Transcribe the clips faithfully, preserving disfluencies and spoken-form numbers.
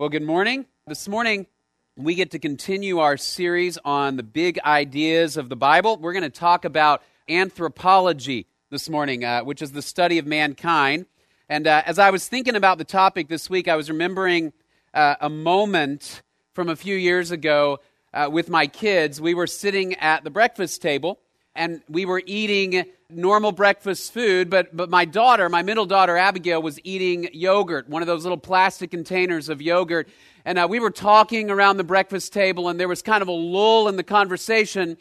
Well, good morning. This morning, we get to continue our series on the big ideas of the Bible. We're going to talk about anthropology this morning, uh, which is the study of mankind. And uh, as I was thinking about the topic this week, I was remembering uh, a moment from a few years ago uh, with my kids. We were sitting at the breakfast table, and we were eating normal breakfast food, but but my daughter, my middle daughter, Abigail, was eating yogurt, one of those little plastic containers of yogurt. And uh, we were talking around the breakfast table, and there was kind of a lull in the conversation.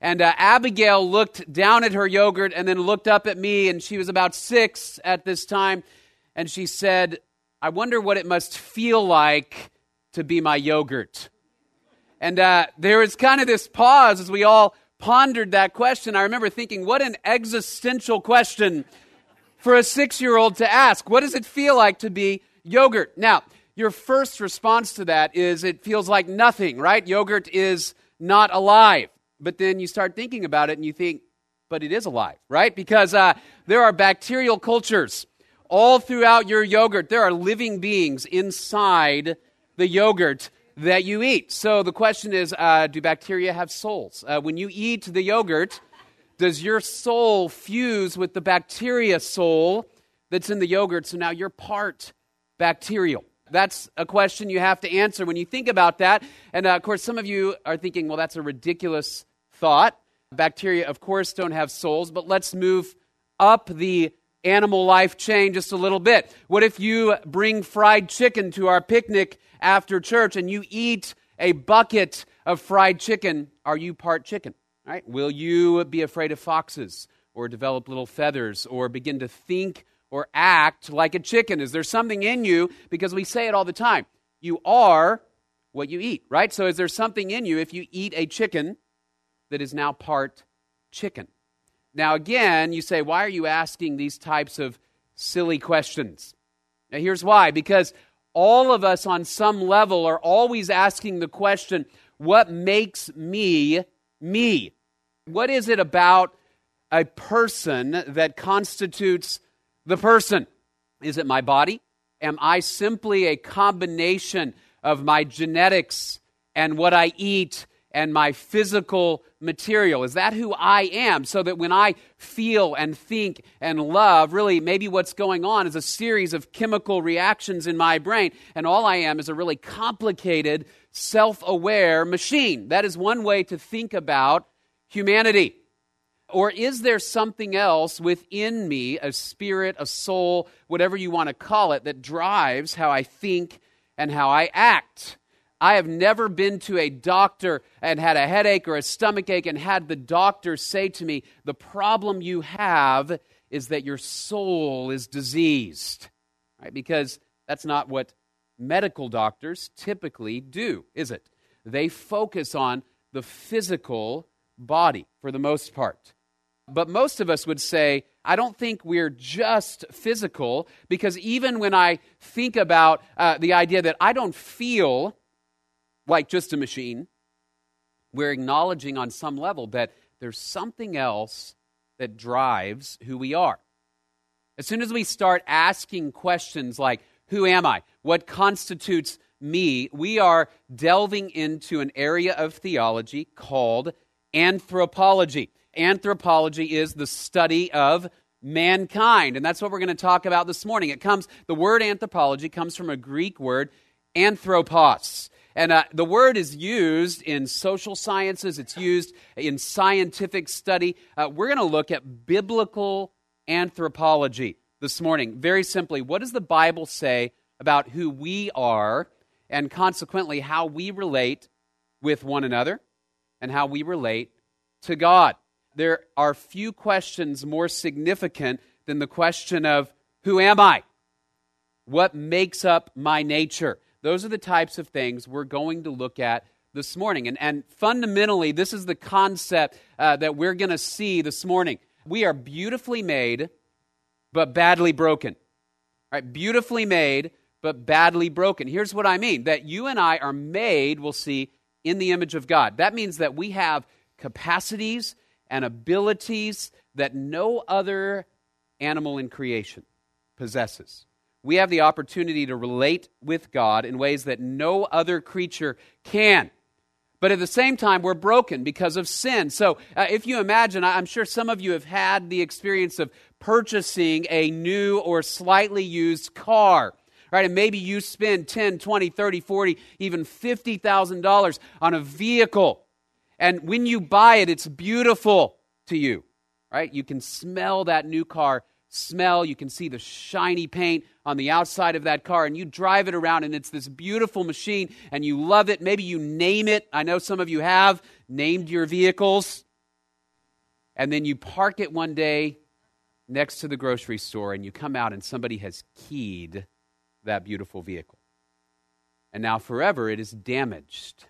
And uh, Abigail looked down at her yogurt and then looked up at me, and she was about six at this time. And she said, "I wonder what it must feel like to be my yogurt." And uh, there was kind of this pause as we all pondered that question. I remember thinking, what an existential question for a six-year-old to ask. What does it feel like to be yogurt? Now, your first response to that is it feels like nothing, right? Yogurt is not alive. But then you start thinking about it and you think, but it is alive, right? Because uh, there are bacterial cultures all throughout your yogurt. There are living beings inside the yogurt that you eat. So the question is, uh, do bacteria have souls? Uh, when you eat the yogurt, does your soul fuse with the bacteria soul that's in the yogurt? So now you're part bacterial. That's a question you have to answer when you think about that. And uh, of course, some of you are thinking, well, that's a ridiculous thought. Bacteria, of course, don't have souls, but let's move up the animal life chain just a little bit. What if you bring fried chicken to our picnic after church and you eat a bucket of fried chicken? Are you part chicken? Right? Will you be afraid of foxes or develop little feathers or begin to think or act like a chicken? Is there something in you? Because we say it all the time. You are what you eat, right? So is there something in you if you eat a chicken that is now part chicken? Now, again, you say, why are you asking these types of silly questions? Now, here's why. Because all of us on some level are always asking the question, what makes me, me? What is it about a person that constitutes the person? Is it my body? Am I simply a combination of my genetics and what I eat and my physical material? Is that who I am? So that when I feel and think and love, really maybe what's going on is a series of chemical reactions in my brain, and all I am is a really complicated, self-aware machine. That is one way to think about humanity. Or is there something else within me, a spirit, a soul, whatever you want to call it, that drives how I think and how I act? I have never been to a doctor and had a headache or a stomachache and had the doctor say to me, the problem you have is that your soul is diseased, right? Because that's not what medical doctors typically do, is it? They focus on the physical body for the most part. But most of us would say, I don't think we're just physical, because even when I think about uh, the idea that I don't feel like just a machine, we're acknowledging on some level that there's something else that drives who we are. As soon as we start asking questions like, who am I? What constitutes me? We are delving into an area of theology called anthropology. Anthropology is the study of mankind, and that's what we're going to talk about this morning. It comes, the word anthropology comes from a Greek word, anthropos. And uh, the word is used in social sciences. It's used in scientific study. Uh, we're going to look at biblical anthropology this morning. Very simply, what does the Bible say about who we are and consequently how we relate with one another and how we relate to God? There are few questions more significant than the question of, who am I? What makes up my nature? Those are the types of things we're going to look at this morning. And, and fundamentally, this is the concept uh, that we're going to see this morning. We are beautifully made, but badly broken. All right, beautifully made, but badly broken. Here's what I mean, that you and I are made, we'll see, in the image of God. That means that we have capacities and abilities that no other animal in creation possesses. we have the opportunity to relate with God in ways that no other creature can. But at the same time, we're broken because of sin. So uh, if you imagine, I'm sure some of you have had the experience of purchasing a new or slightly used car, right? And maybe you spend ten, twenty, thirty, forty, even fifty thousand dollars on a vehicle. And when you buy it, it's beautiful to you, right? You can smell that new car smell. You can see the shiny paint on the outside of that car, and you drive it around, and it's this beautiful machine, and you love it. Maybe you name it. I know some of you have named your vehicles. And then you park it one day next to the grocery store, and you come out, and somebody has keyed that beautiful vehicle. And now forever it is damaged.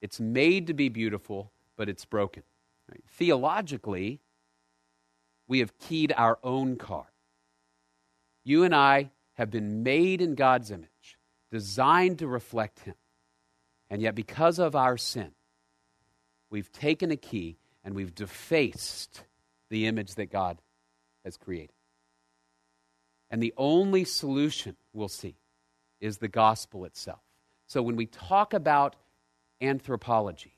It's made to be beautiful, but it's broken. Right? Theologically, we have keyed our own car. You and I have been made in God's image, designed to reflect Him. And yet because of our sin, we've taken a key and we've defaced the image that God has created. And the only solution we'll see is the gospel itself. So when we talk about anthropology,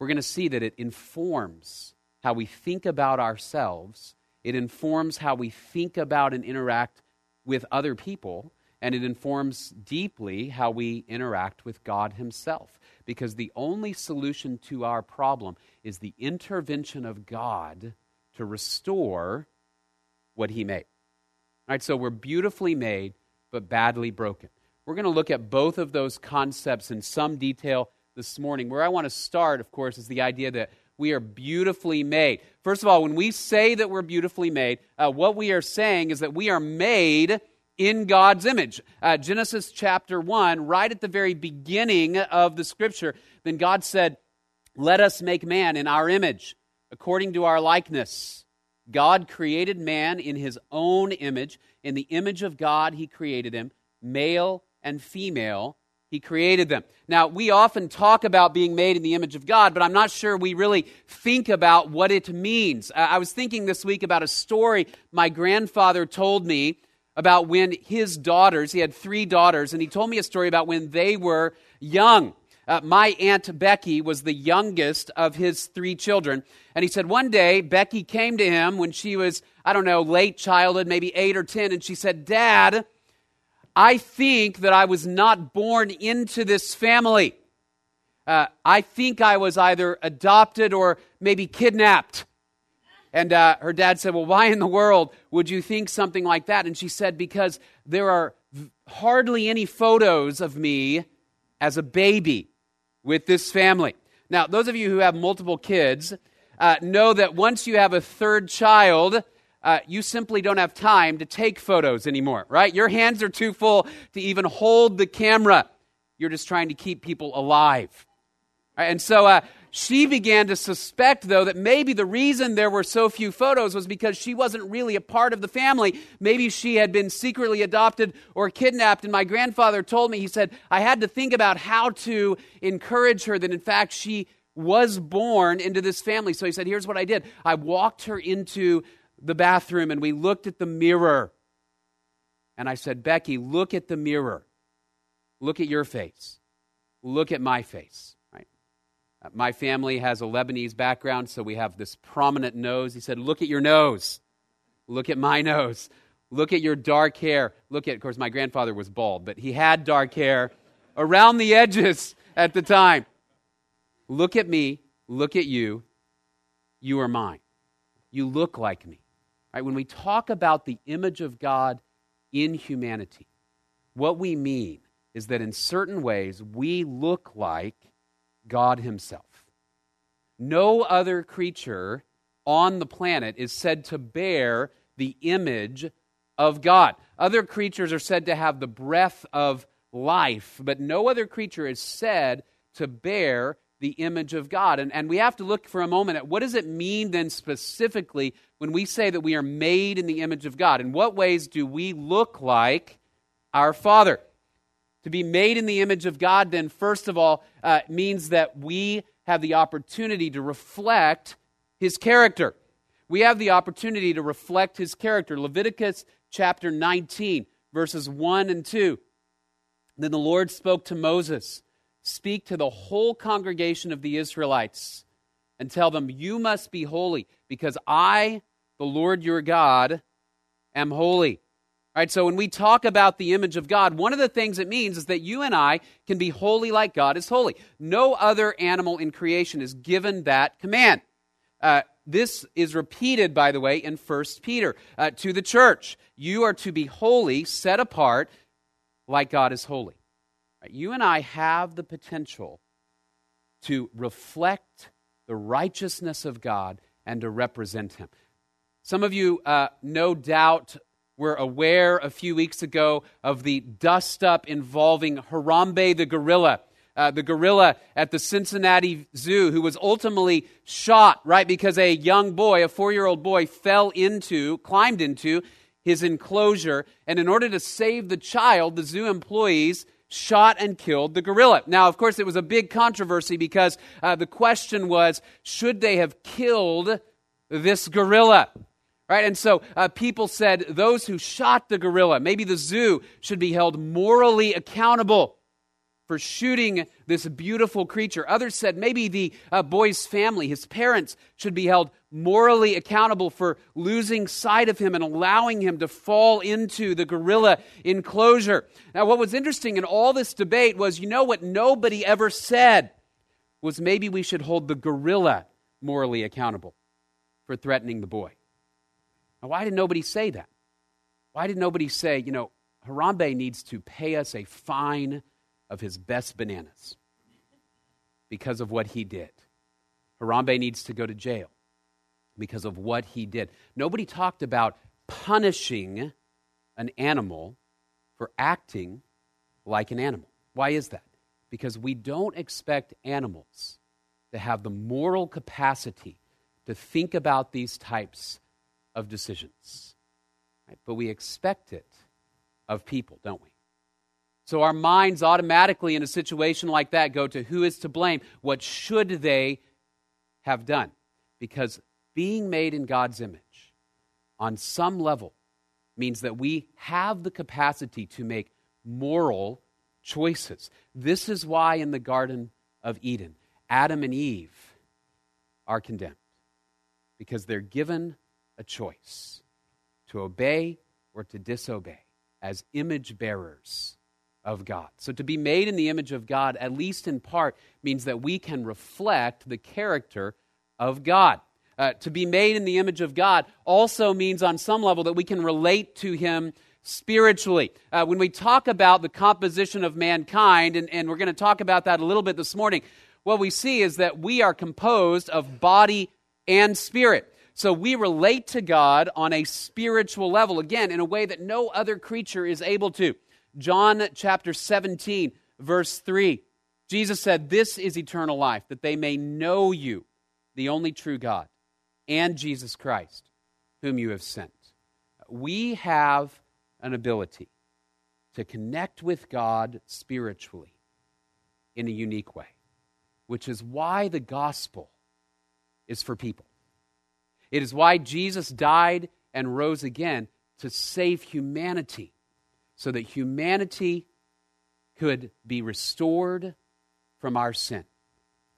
we're going to see that it informs how we think about ourselves, it informs how we think about and interact with other people, and it informs deeply how we interact with God Himself. Because the only solution to our problem is the intervention of God to restore what He made. All right, so we're beautifully made, but badly broken. We're going to look at both of those concepts in some detail this morning. Where I want to start, of course, is the idea that we are beautifully made. First of all, when we say that we're beautifully made, uh, what we are saying is that we are made in God's image. Uh, Genesis chapter one, right at the very beginning of the scripture, then God said, "Let us make man in our image, according to our likeness." God created man in His own image. In the image of God, He created him. Male and female, He created them. Now, we often talk about being made in the image of God, but I'm not sure we really think about what it means. I was thinking this week about a story my grandfather told me about when his daughters, he had three daughters, and he told me a story about when they were young. Uh, my Aunt Becky was the youngest of his three children, and he said one day Becky came to him when she was, I don't know, late childhood, maybe eight or ten, and she said, "Dad, I think that I was not born into this family. Uh, I think I was either adopted or maybe kidnapped." And uh, her dad said, "Well, why in the world would you think something like that?" And she said, "Because there are hardly any photos of me as a baby with this family." Now, those of you who have multiple kids uh, know that once you have a third child, Uh, you simply don't have time to take photos anymore, right? Your hands are too full to even hold the camera. You're just trying to keep people alive. Right? And so uh, she began to suspect, though, that maybe the reason there were so few photos was because she wasn't really a part of the family. Maybe she had been secretly adopted or kidnapped. And my grandfather told me, he said, I had to think about how to encourage her that, in fact, she was born into this family. So he said, here's what I did. I walked her into the bathroom, and we looked at the mirror. And I said, "Becky, look at the mirror. Look at your face. Look at my face." Right? Uh, my family has a Lebanese background, so we have this prominent nose. He said, "Look at your nose. Look at my nose. Look at your dark hair." Look at, of course, my grandfather was bald, but he had dark hair around the edges at the time. "Look at me. Look at you. You are mine. You look like me." Right? When we talk about the image of God in humanity, what we mean is that in certain ways we look like God Himself. No other creature on the planet is said to bear the image of God. Other creatures are said to have the breath of life, but no other creature is said to bear the image of God. And, and we have to look for a moment at what does it mean then specifically when we say that we are made in the image of God? In what ways do we look like our Father? To be made in the image of God then, first of all, uh, means that we have the opportunity to reflect His character. We have the opportunity to reflect His character. Leviticus chapter nineteen verses one and two. Then the Lord spoke to Moses, "Speak to the whole congregation of the Israelites and tell them, you must be holy because I, the Lord your God, am holy." All right, so when we talk about the image of God, one of the things it means is that you and I can be holy like God is holy. No other animal in creation is given that command. Uh, this is repeated, by the way, in First Peter uh, to the church. You are to be holy, set apart, like God is holy. Right, you and I have the potential to reflect the righteousness of God and to represent Him. Some of you, uh, no doubt, we're aware a few weeks ago of the dust-up involving Harambe the gorilla, uh, the gorilla at the Cincinnati Zoo, who was ultimately shot, right, because a young boy, a four-year-old boy, fell into, climbed into his enclosure, and in order to save the child, the zoo employees shot and killed the gorilla. Now, of course, it was a big controversy because uh, the question was, should they have killed this gorilla? Right, and so uh, people said those who shot the gorilla, maybe the zoo, should be held morally accountable for shooting this beautiful creature. Others said maybe the uh, boy's family, his parents, should be held morally accountable for losing sight of him and allowing him to fall into the gorilla enclosure. Now, what was interesting in all this debate was, you know what nobody ever said was maybe we should hold the gorilla morally accountable for threatening the boy. Why did nobody say that? Why did nobody say, you know, Harambe needs to pay us a fine of his best bananas because of what he did? Harambe needs to go to jail because of what he did. Nobody talked about punishing an animal for acting like an animal. Why is that? Because we don't expect animals to have the moral capacity to think about these types of decisions, right? But we expect it of people, don't we? So our minds automatically in a situation like that go to who is to blame? What should they have done? Because being made in God's image on some level means that we have the capacity to make moral choices. This is why in the Garden of Eden, Adam and Eve are condemned because they're given a choice to obey or to disobey as image bearers of God. So to be made in the image of God, at least in part, means that we can reflect the character of God. Uh, to be made in the image of God also means on some level that we can relate to Him spiritually. Uh, when we talk about the composition of mankind, and, and we're going to talk about that a little bit this morning, what we see is that we are composed of body and spirit. So we relate to God on a spiritual level, again, in a way that no other creature is able to. John chapter seventeen, verse three, Jesus said, "This is eternal life, that they may know you, the only true God, and Jesus Christ, whom you have sent." We have an ability to connect with God spiritually in a unique way, which is why the gospel is for people. It is why Jesus died and rose again to save humanity, so that humanity could be restored from our sin,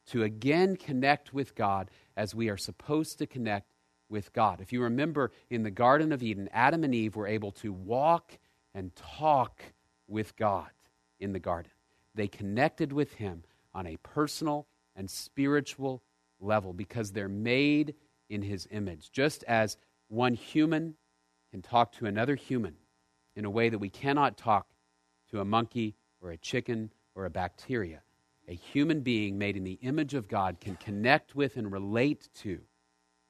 to again connect with God as we are supposed to connect with God. If you remember in the Garden of Eden, Adam and Eve were able to walk and talk with God in the garden. They connected with Him on a personal and spiritual level because they're made in His image. Just as one human can talk to another human in a way that we cannot talk to a monkey or a chicken or a bacteria, a human being made in the image of God can connect with and relate to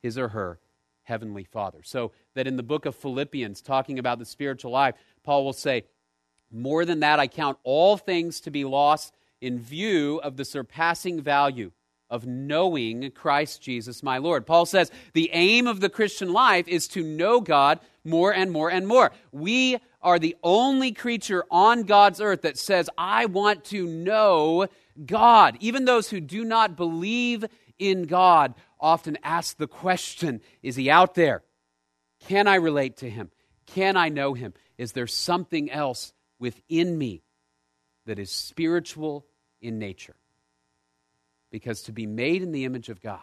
his or her heavenly Father. So that in the book of Philippians, talking about the spiritual life, Paul will say, "More than that, I count all things to be lost in view of the surpassing value of knowing Christ Jesus my Lord." Paul says the aim of the Christian life is to know God more and more and more. We are the only creature on God's earth that says, "I want to know God." Even those who do not believe in God often ask the question, is He out there? Can I relate to Him? Can I know Him? is there something else within me that is spiritual in nature? Because to be made in the image of God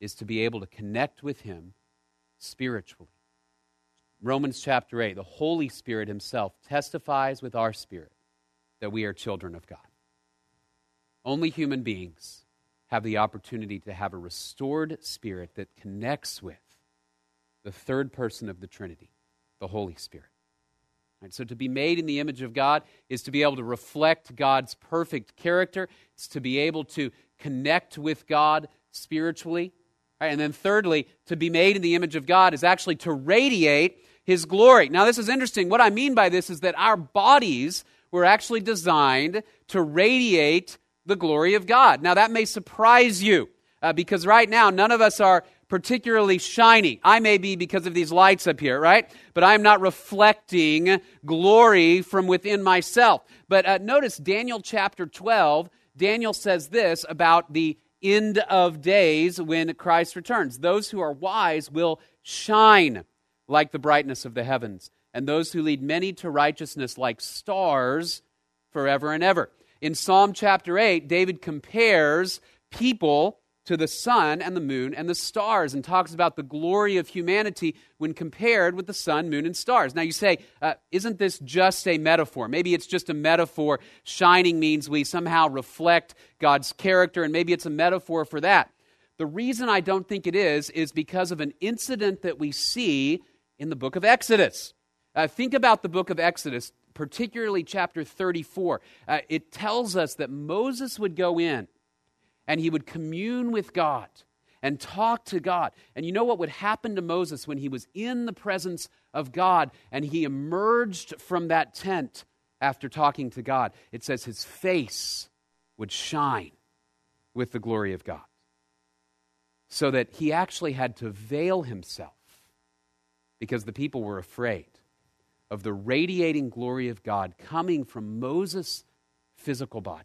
is to be able to connect with him spiritually. Romans chapter eight, the Holy Spirit himself testifies with our spirit that we are children of God. Only human beings have the opportunity to have a restored spirit that connects with the third person of the Trinity, the Holy Spirit. And so to be made in the image of God is to be able to reflect God's perfect character. It's to be able to connect with God spiritually. Right, and then thirdly, to be made in the image of God is actually to radiate his glory. Now this is interesting. What I mean by this is that our bodies were actually designed to radiate the glory of God. Now that may surprise you uh, because right now none of us are particularly shiny. I may be because of these lights up here, right? But I'm not reflecting glory from within myself. But uh, notice Daniel chapter twelve, Daniel says this about the end of days when Christ returns. Those who are wise will shine like the brightness of the heavens, and those who lead many to righteousness like stars forever and ever. In Psalm chapter eight, David compares people to the sun and the moon and the stars, and talks about the glory of humanity when compared with the sun, moon, and stars. Now you say, uh, isn't this just a metaphor? Maybe it's just a metaphor. Shining means we somehow reflect God's character, and maybe it's a metaphor for that. The reason I don't think it is, is because of an incident that we see in the book of Exodus. Uh, think about the book of Exodus, particularly chapter thirty-four. Uh, it tells us that Moses would go in and he would commune with God and talk to God. And you know what would happen to Moses when he was in the presence of God and he emerged from that tent after talking to God? It says his face would shine with the glory of God, so that he actually had to veil himself because the people were afraid of the radiating glory of God coming from Moses' physical body.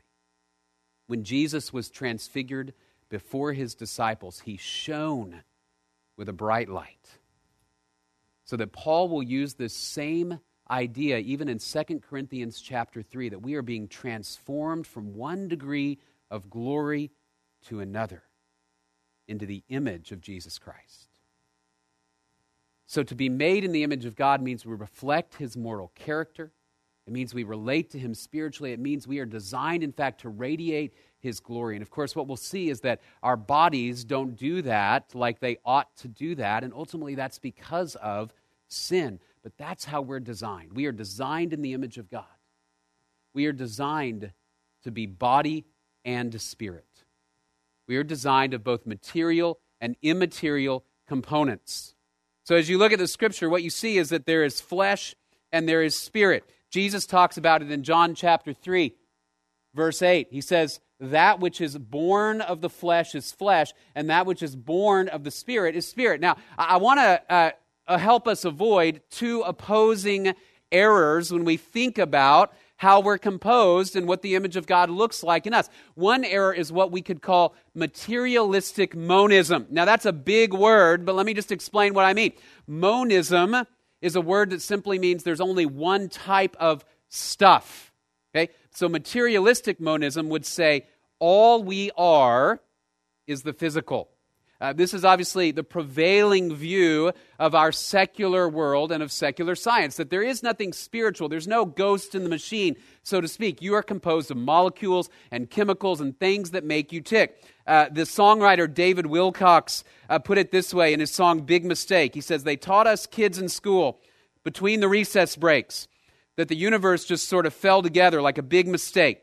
When Jesus was transfigured before his disciples, he shone with a bright light. So that Paul will use this same idea even in Second Corinthians chapter three, that we are being transformed from one degree of glory to another into the image of Jesus Christ. So to be made in the image of God means we reflect his moral character. It means we relate to him spiritually. It means we are designed, in fact, to radiate his glory. And of course, what we'll see is that our bodies don't do that like they ought to do that. And ultimately, that's because of sin. But that's how we're designed. We are designed in the image of God. We are designed to be body and spirit. We are designed of both material and immaterial components. So as you look at the scripture, what you see is that there is flesh and there is spirit. Jesus talks about it in John chapter three, verse eight. He says, that which is born of the flesh is flesh, and that which is born of the spirit is spirit. Now, I want to uh, help us avoid two opposing errors when we think about how we're composed and what the image of God looks like in us. One error is what we could call materialistic monism. Now, that's a big word, but let me just explain what I mean. Monism is a word that simply means there's only one type of stuff, okay? So materialistic monism would say all we are is the physical. Uh, this is obviously the prevailing view of our secular world and of secular science, that there is nothing spiritual. There's no ghost in the machine, so to speak. You are composed of molecules and chemicals and things that make you tick. Uh, the songwriter David Wilcox uh, put it this way in his song, Big Mistake. He says, they taught us kids in school between the recess breaks that the universe just sort of fell together like a big mistake.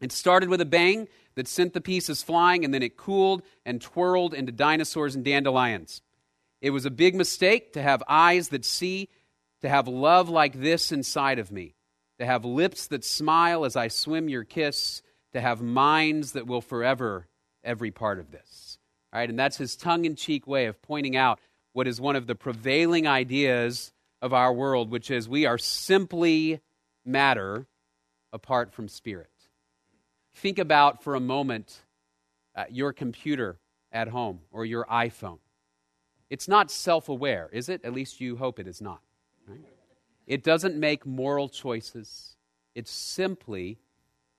It started with a bang that sent the pieces flying, and then it cooled and twirled into dinosaurs and dandelions. It was a big mistake to have eyes that see, to have love like this inside of me, to have lips that smile as I swim your kiss, to have minds that will forever every part of this. All right, and that's his tongue-in-cheek way of pointing out what is one of the prevailing ideas of our world, which is we are simply matter apart from spirit. Think about for a moment uh, your computer at home or your iPhone. It's not self-aware, is it? At least you hope it is not. Right? It doesn't make moral choices. It's simply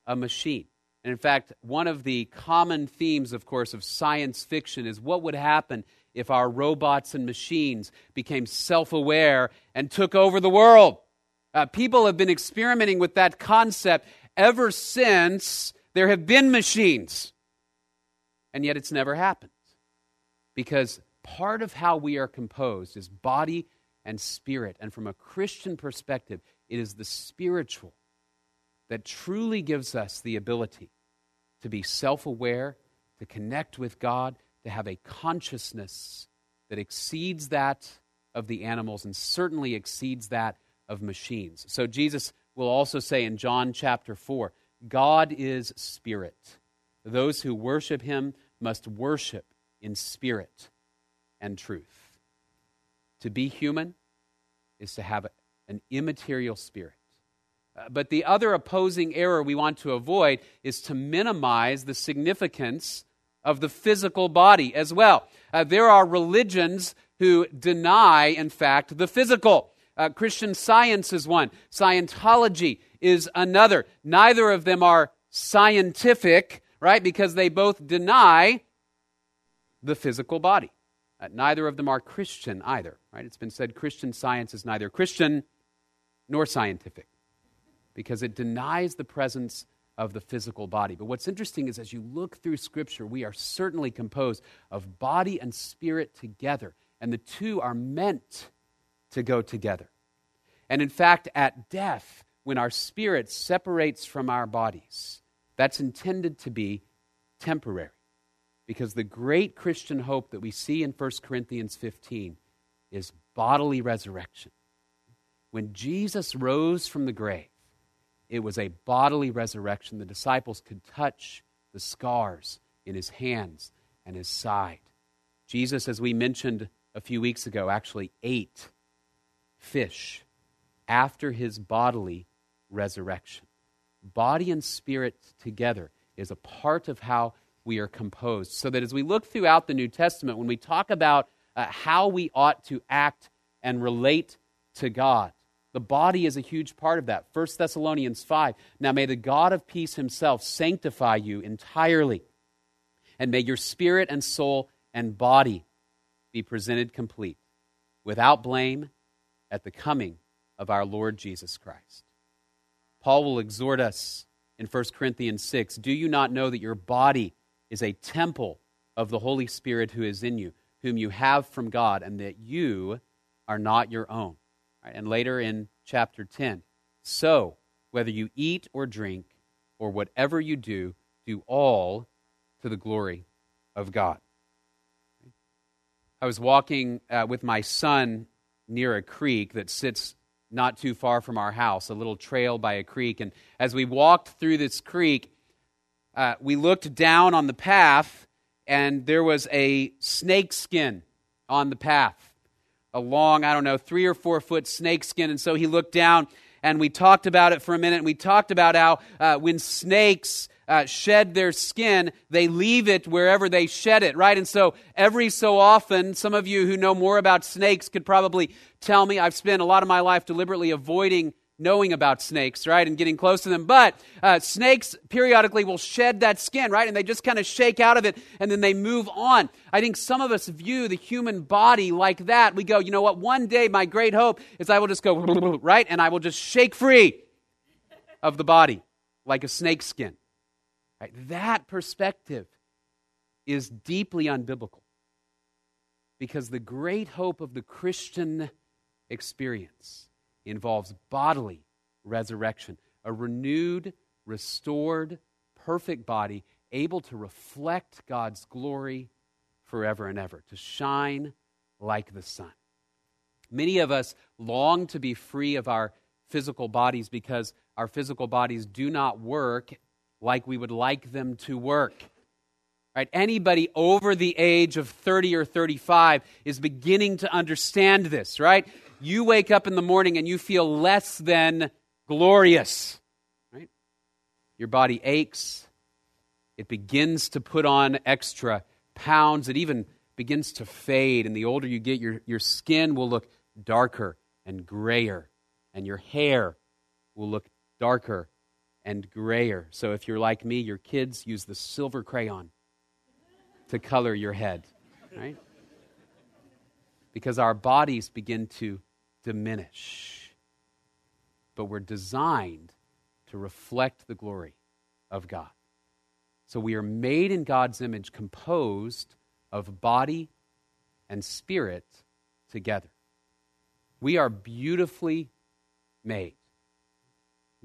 a machine. And in fact, one of the common themes, of course, of science fiction is what would happen if our robots and machines became self-aware and took over the world. Uh, people have been experimenting with that concept ever since there have been machines. And yet it's never happened. Because part of how we are composed is body and spirit. And from a Christian perspective, it is the spiritual that truly gives us the ability to be self-aware, to connect with God, to have a consciousness that exceeds that of the animals and certainly exceeds that of machines. So Jesus will also say in John chapter four, God is spirit. Those who worship him must worship in spirit and truth. To be human is to have an immaterial spirit. But the other opposing error we want to avoid is to minimize the significance of the physical body as well. Uh, there are religions who deny, in fact, the physical. Uh, Christian Science is one. Scientology is another. Neither of them are scientific, right? Because they both deny the physical body. Uh, neither of them are Christian either, right? It's been said Christian Science is neither Christian nor scientific, because it denies the presence of the physical body. But what's interesting is as you look through Scripture, we are certainly composed of body and spirit together, and the two are meant to go together. And in fact, at death, when our spirit separates from our bodies, that's intended to be temporary, because the great Christian hope that we see in First Corinthians fifteen is bodily resurrection. When Jesus rose from the grave, it was a bodily resurrection. The disciples could touch the scars in his hands and his side. Jesus, as we mentioned a few weeks ago, actually ate fish after his bodily resurrection. Body and spirit together is a part of how we are composed. So that as we look throughout the New Testament, when we talk about uh, how we ought to act and relate to God, the body is a huge part of that. First Thessalonians five, now may the God of peace himself sanctify you entirely, and may your spirit and soul and body be presented complete, without blame, at the coming of our Lord Jesus Christ. Paul will exhort us in First Corinthians six, do you not know that your body is a temple of the Holy Spirit who is in you, whom you have from God, and that you are not your own? And later in chapter ten, so whether you eat or drink or whatever you do, do all to the glory of God. I was walking uh, with my son near a creek that sits not too far from our house, a little trail by a creek. And as we walked through this creek, uh, we looked down on the path, and there was a snake skin on the path. A long, I don't know, three or four foot snakeskin. And so he looked down, and we talked about it for a minute. And we talked about how uh, when snakes uh, shed their skin, they leave it wherever they shed it, right? And so every so often, some of you who know more about snakes could probably tell me, I've spent a lot of my life deliberately avoiding knowing about snakes, right, and getting close to them. But uh, snakes periodically will shed that skin, right, and they just kind of shake out of it, and then they move on. I think some of us view the human body like that. We go, you know what, one day my great hope is I will just go, right, and I will just shake free of the body like a snake skin. Right? That perspective is deeply unbiblical, because the great hope of the Christian experience involves bodily resurrection, a renewed, restored, perfect body able to reflect God's glory forever and ever, to shine like the sun. Many of us long to be free of our physical bodies because our physical bodies do not work like we would like them to work. Right? Anybody over the age of thirty or thirty-five is beginning to understand this, right? You wake up in the morning and you feel less than glorious, right? Your body aches. It begins to put on extra pounds. It even begins to fade. And the older you get, your, your skin will look darker and grayer and your hair will look darker and grayer. So if you're like me, your kids use the silver crayon to color your head, right? Because our bodies begin to diminish. But we're designed to reflect the glory of God. So we are made in God's image, composed of body and spirit together. We are beautifully made.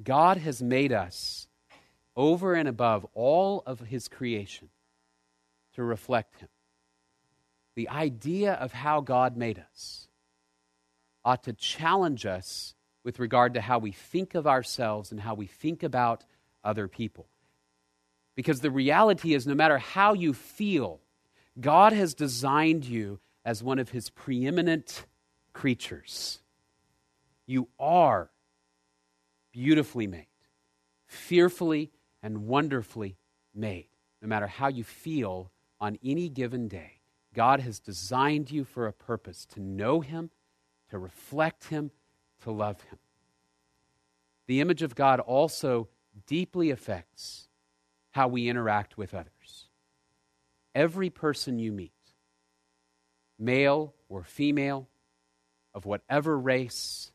God has made us over and above all of his creation to reflect him. The idea of how God made us ought to challenge us with regard to how we think of ourselves and how we think about other people. Because the reality is, no matter how you feel, God has designed you as one of his preeminent creatures. You are beautifully made, fearfully and wonderfully made. No matter how you feel on any given day, God has designed you for a purpose: to know him, to reflect him, to love him. The image of God also deeply affects how we interact with others. Every person you meet, male or female, of whatever race,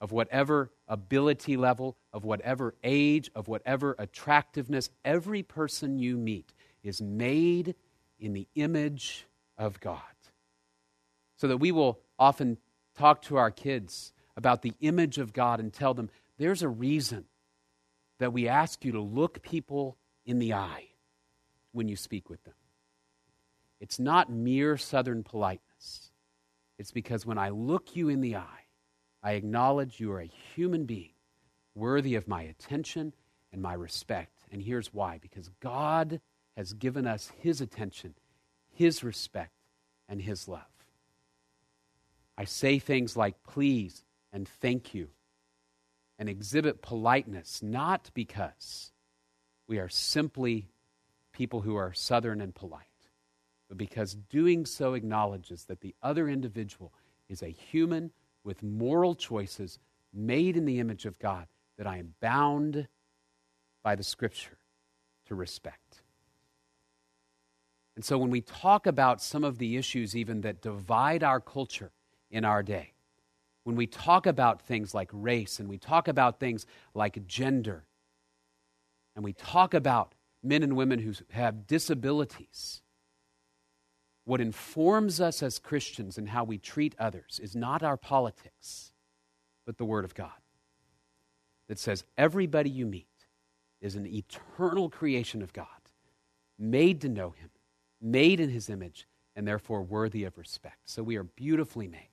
of whatever ability level, of whatever age, of whatever attractiveness, every person you meet is made in the image of God. So that we will often talk to our kids about the image of God and tell them, there's a reason that we ask you to look people in the eye when you speak with them. It's not mere Southern politeness. It's because when I look you in the eye, I acknowledge you are a human being worthy of my attention and my respect. And here's why: because God has given us his attention, his respect, and his love. I say things like please and thank you and exhibit politeness, not because we are simply people who are Southern and polite, but because doing so acknowledges that the other individual is a human with moral choices made in the image of God that I am bound by the Scripture to respect. And so when we talk about some of the issues even that divide our culture in our day, when we talk about things like race and we talk about things like gender and we talk about men and women who have disabilities, what informs us as Christians in how we treat others is not our politics, but the Word of God that says everybody you meet is an eternal creation of God, made to know him, made in his image, and therefore worthy of respect. So we are beautifully made.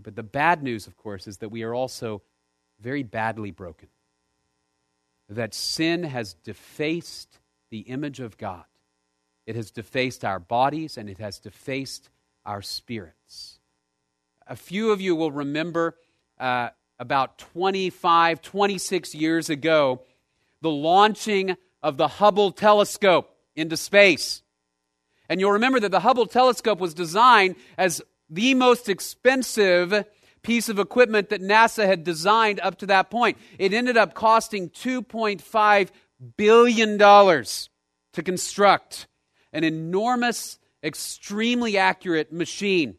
But the bad news, of course, is that we are also very badly broken, that sin has defaced the image of God. It has defaced our bodies, and it has defaced our spirits. A few of you will remember uh, about twenty-five, twenty-six years ago, the launching of the Hubble telescope into space. And you'll remember that the Hubble telescope was designed as the most expensive piece of equipment that NASA had designed up to that point. It ended up costing two point five billion dollars to construct an enormous, extremely accurate machine.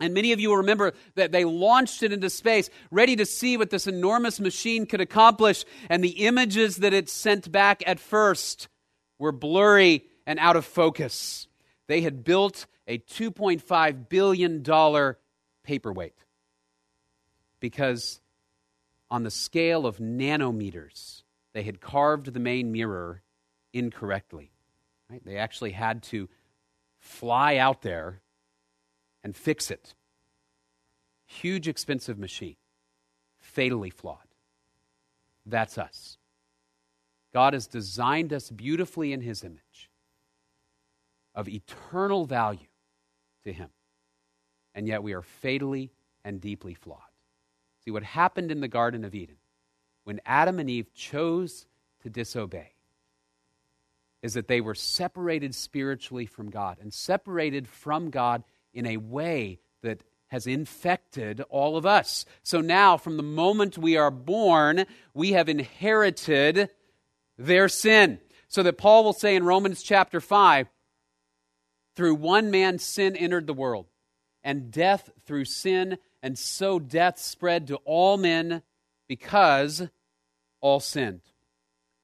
And many of you will remember that they launched it into space, ready to see what this enormous machine could accomplish. And the images that it sent back at first were blurry and out of focus. They had built a two point five billion dollars paperweight, because on the scale of nanometers, they had carved the main mirror incorrectly. Right? They actually had to fly out there and fix it. Huge, expensive machine, fatally flawed. That's us. God has designed us beautifully in his image, of eternal value to him, and yet we are fatally and deeply flawed. See, what happened in the Garden of Eden when Adam and Eve chose to disobey is that they were separated spiritually from God, and separated from God in a way that has infected all of us. So now, from the moment we are born, we have inherited their sin. So that Paul will say in Romans chapter five, through one man sin entered the world, and death through sin, and so death spread to all men because all sinned.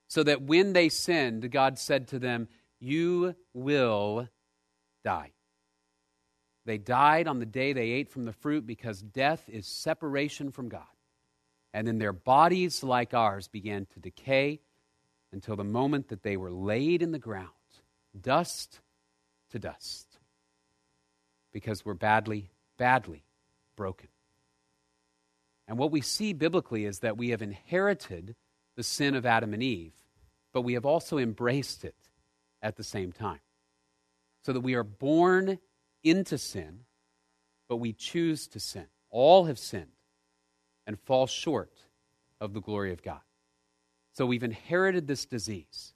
So that when they sinned, God said to them, you will die. They died on the day they ate from the fruit because death is separation from God. And then their bodies, like ours, began to decay until the moment that they were laid in the ground, dust to dust, because we're badly, badly broken. And what we see biblically is that we have inherited the sin of Adam and Eve, but we have also embraced it at the same time. So that we are born into sin, but we choose to sin. All have sinned and fall short of the glory of God. So we've inherited this disease,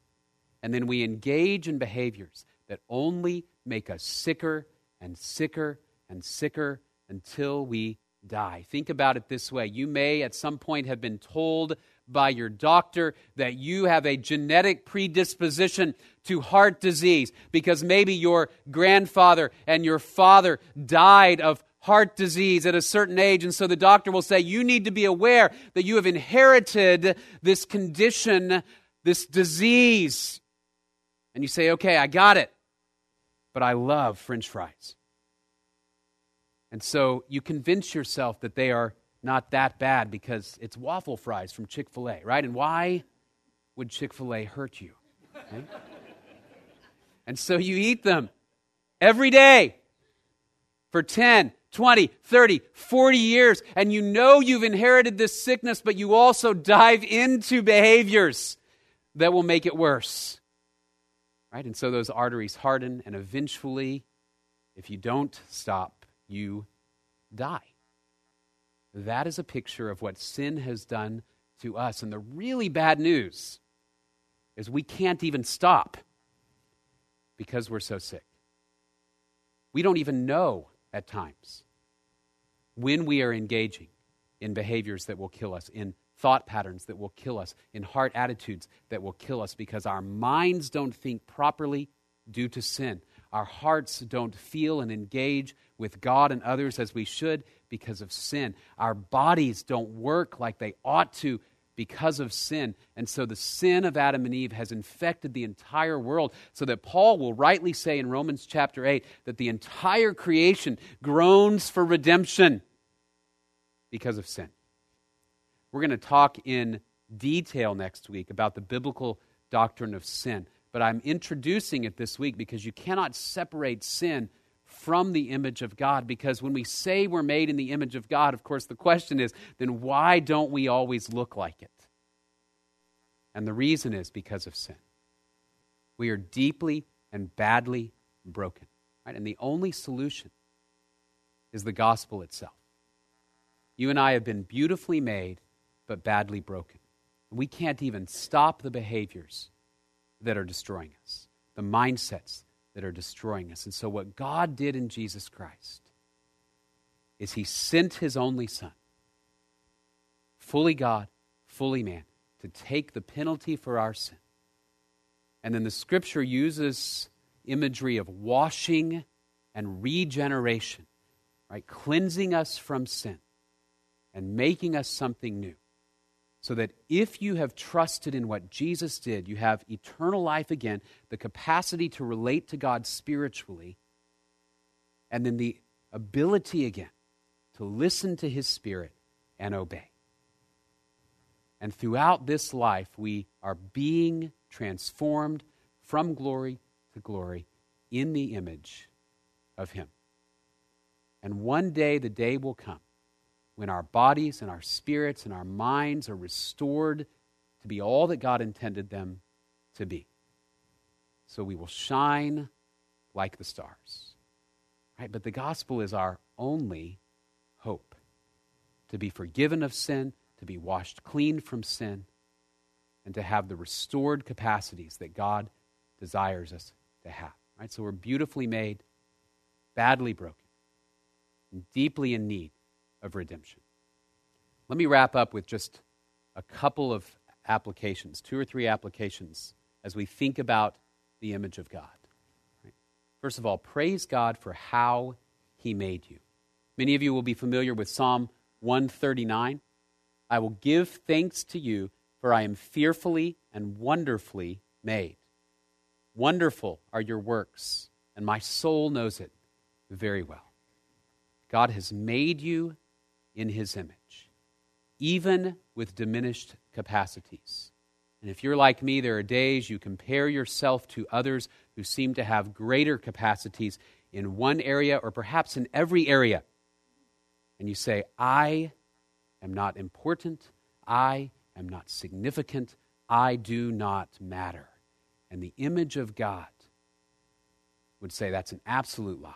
and then we engage in behaviors that only make us sicker and sicker and sicker until we die. Think about it this way. You may at some point have been told by your doctor that you have a genetic predisposition to heart disease because maybe your grandfather and your father died of heart disease at a certain age. And so the doctor will say, you need to be aware that you have inherited this condition, this disease. And you say, okay, I got it, but I love French fries. And so you convince yourself that they are not that bad because it's waffle fries from Chick-fil-A, right? And why would Chick-fil-A hurt you? Okay? And so you eat them every day for ten, twenty, thirty, forty years, and you know you've inherited this sickness, but you also dive into behaviors that will make it worse, right? And so those arteries harden, and eventually, if you don't stop, you die. That is a picture of what sin has done to us. And the really bad news is we can't even stop because we're so sick. We don't even know at times when we are engaging in behaviors that will kill us, in thought patterns that will kill us, in heart attitudes that will kill us, because our minds don't think properly due to sin. Our hearts don't feel and engage with God and others as we should because of sin. Our bodies don't work like they ought to because of sin. And so the sin of Adam and Eve has infected the entire world, so that Paul will rightly say in Romans chapter eight that the entire creation groans for redemption because of sin. We're going to talk in detail next week about the biblical doctrine of sin. But I'm introducing it this week because you cannot separate sin from the image of God, because when we say we're made in the image of God, of course, the question is, then why don't we always look like it? And the reason is because of sin. We are deeply and badly broken, right? And the only solution is the gospel itself. You and I have been beautifully made, but badly broken. We can't even stop the behaviors that are destroying us, the mindsets that are destroying us. And so what God did in Jesus Christ is he sent his only son, fully God, fully man, to take the penalty for our sin. And then the scripture uses imagery of washing and regeneration, right? Cleansing us from sin and making us something new. So that if you have trusted in what Jesus did, you have eternal life again, the capacity to relate to God spiritually, and then the ability again to listen to his Spirit and obey. And throughout this life, we are being transformed from glory to glory in the image of him. And one day, the day will come when our bodies and our spirits and our minds are restored to be all that God intended them to be. So we will shine like the stars, right? But the gospel is our only hope, to be forgiven of sin, to be washed clean from sin, and to have the restored capacities that God desires us to have, right? So we're beautifully made, badly broken, and deeply in need of redemption. Let me wrap up with just a couple of applications, two or three applications, as we think about the image of God. First of all, praise God for how he made you. Many of you will be familiar with Psalm one thirty-nine. I will give thanks to you, for I am fearfully and wonderfully made. Wonderful are your works, and my soul knows it very well. God has made you in his image, even with diminished capacities. And if you're like me, there are days you compare yourself to others who seem to have greater capacities in one area or perhaps in every area. And you say, I am not important. I am not significant. I do not matter. And the image of God would say that's an absolute lie,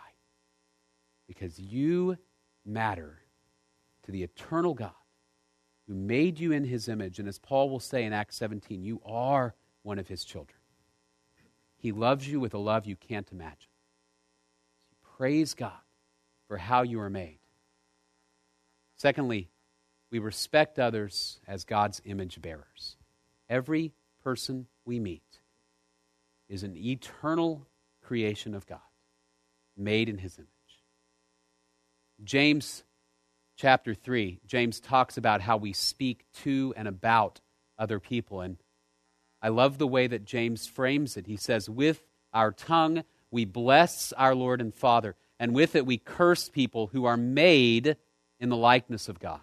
because you matter to the eternal God who made you in his image. And as Paul will say in Acts seventeen, you are one of his children. He loves you with a love you can't imagine. So praise God for how you are made. Secondly, we respect others as God's image bearers. Every person we meet is an eternal creation of God, made in his image. James chapter three, James talks about how we speak to and about other people. And I love the way that James frames it. He says, with our tongue, we bless our Lord and Father, and with it we curse people who are made in the likeness of God.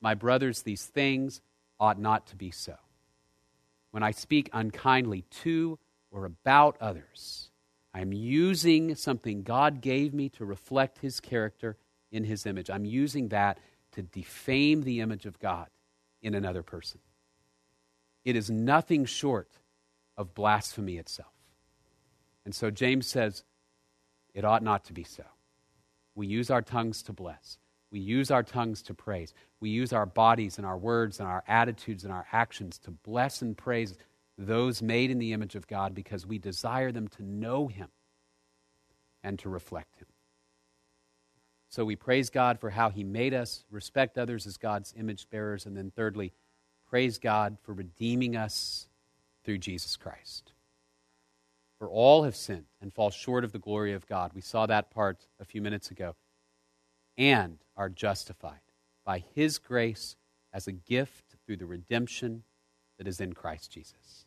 My brothers, these things ought not to be so. When I speak unkindly to or about others, I'm using something God gave me to reflect his character in his image. I'm using that to defame the image of God in another person. It is nothing short of blasphemy itself. And so James says, it ought not to be so. We use our tongues to bless. We use our tongues to praise. We use our bodies and our words and our attitudes and our actions to bless and praise those made in the image of God, because we desire them to know him and to reflect him. So we praise God for how he made us, respect others as God's image bearers, and then thirdly, praise God for redeeming us through Jesus Christ. For all have sinned and fall short of the glory of God. We saw that part a few minutes ago. And are justified by his grace as a gift through the redemption that is in Christ Jesus.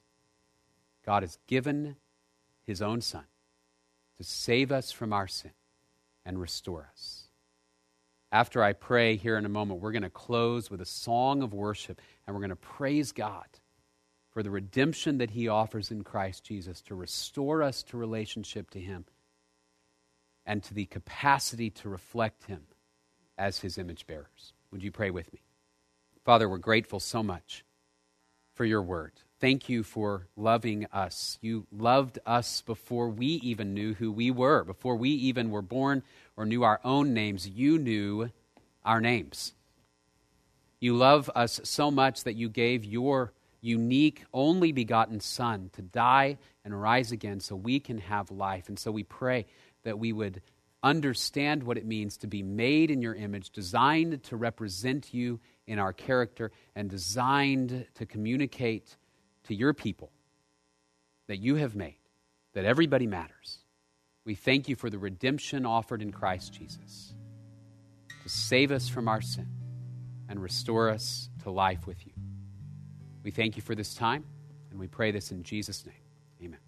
God has given his own Son to save us from our sin and restore us. After I pray here in a moment, we're going to close with a song of worship, and we're going to praise God for the redemption that he offers in Christ Jesus to restore us to relationship to him and to the capacity to reflect him as his image bearers. Would you pray with me? Father, we're grateful so much for your word. Thank you for loving us. You loved us before we even knew who we were, before we even were born or knew our own names. You knew our names. You love us so much that you gave your unique, only begotten Son to die and rise again so we can have life. And so we pray that we would understand what it means to be made in your image, designed to represent you in our character, and designed to communicate to your people that you have made, that everybody matters. We thank you for the redemption offered in Christ Jesus to save us from our sin and restore us to life with you. We thank you for this time, and we pray this in Jesus' name. Amen.